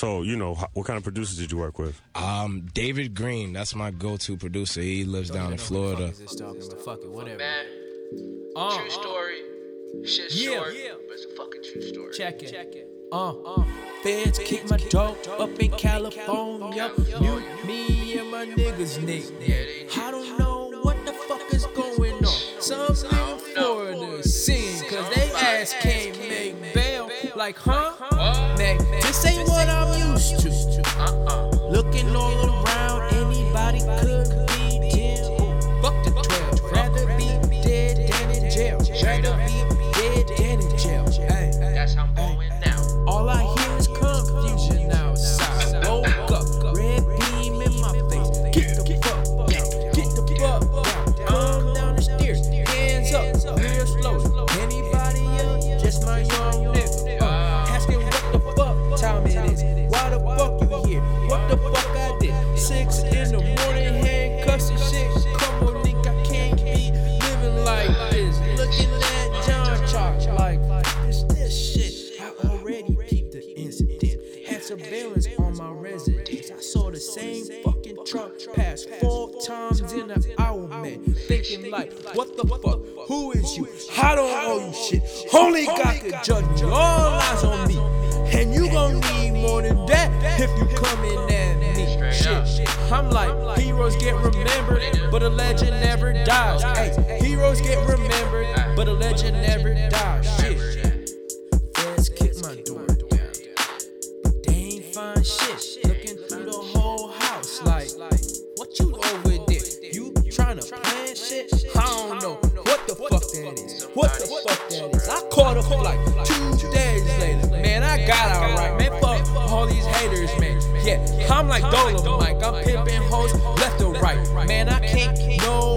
So, you know, what kind of producers did you work with? David Greene. That's my go-to producer. He lives down in Florida. Fuck it, whatever. True story. Shit's short, but it's a fucking true story. Check it. Feds kicked my dog up in California. Me and my niggas nickname. I don't know what the fuck is going on. Some nigga Florida sing, cause they ass can't make bail. Like, huh? This ain't what I'm used to. Looking all around, anybody could be dead. Fuck the 12. Rather be dead than in jail. Rather be dead than in jail. That's how I'm going now. All I hear is confusion outside. Woke up, red beam in my face. Get the fuck out. Get the fuck out. Come down the stairs, hands up, real slow. Anybody else? Just my young nigga. Asking what the fuck time it is. Why the fuck you here? What the fuck I did? 6 in the morning, handcuffs and shit. Come on, nigga, I can't be living like this. Looking at John Chalk like, is this shit? I already peeped the incident. Had surveillance on my residence. I saw the same fucking truck pass 4 times in an hour, man. Thinking like, what the fuck? Who is you? I don't owe you shit. Only God could judge me. All eyes on me. And you gon' need more than that if you coming at me. Shit, I'm like, heroes get remembered, but a legend never dies. Hey, heroes get remembered, but a legend never dies. Shit, feds kick my door down, but they ain't find shit. Looking through the whole house like, what you over there? You tryna plan shit? I don't know what the fuck that is. What the fuck that is? I caught a flight like 2 days later. Man, I got out right. Man, fuck all these haters, man. Yeah, I'm like Dolomite. I'm pimping hoes left or right. Man, I can't know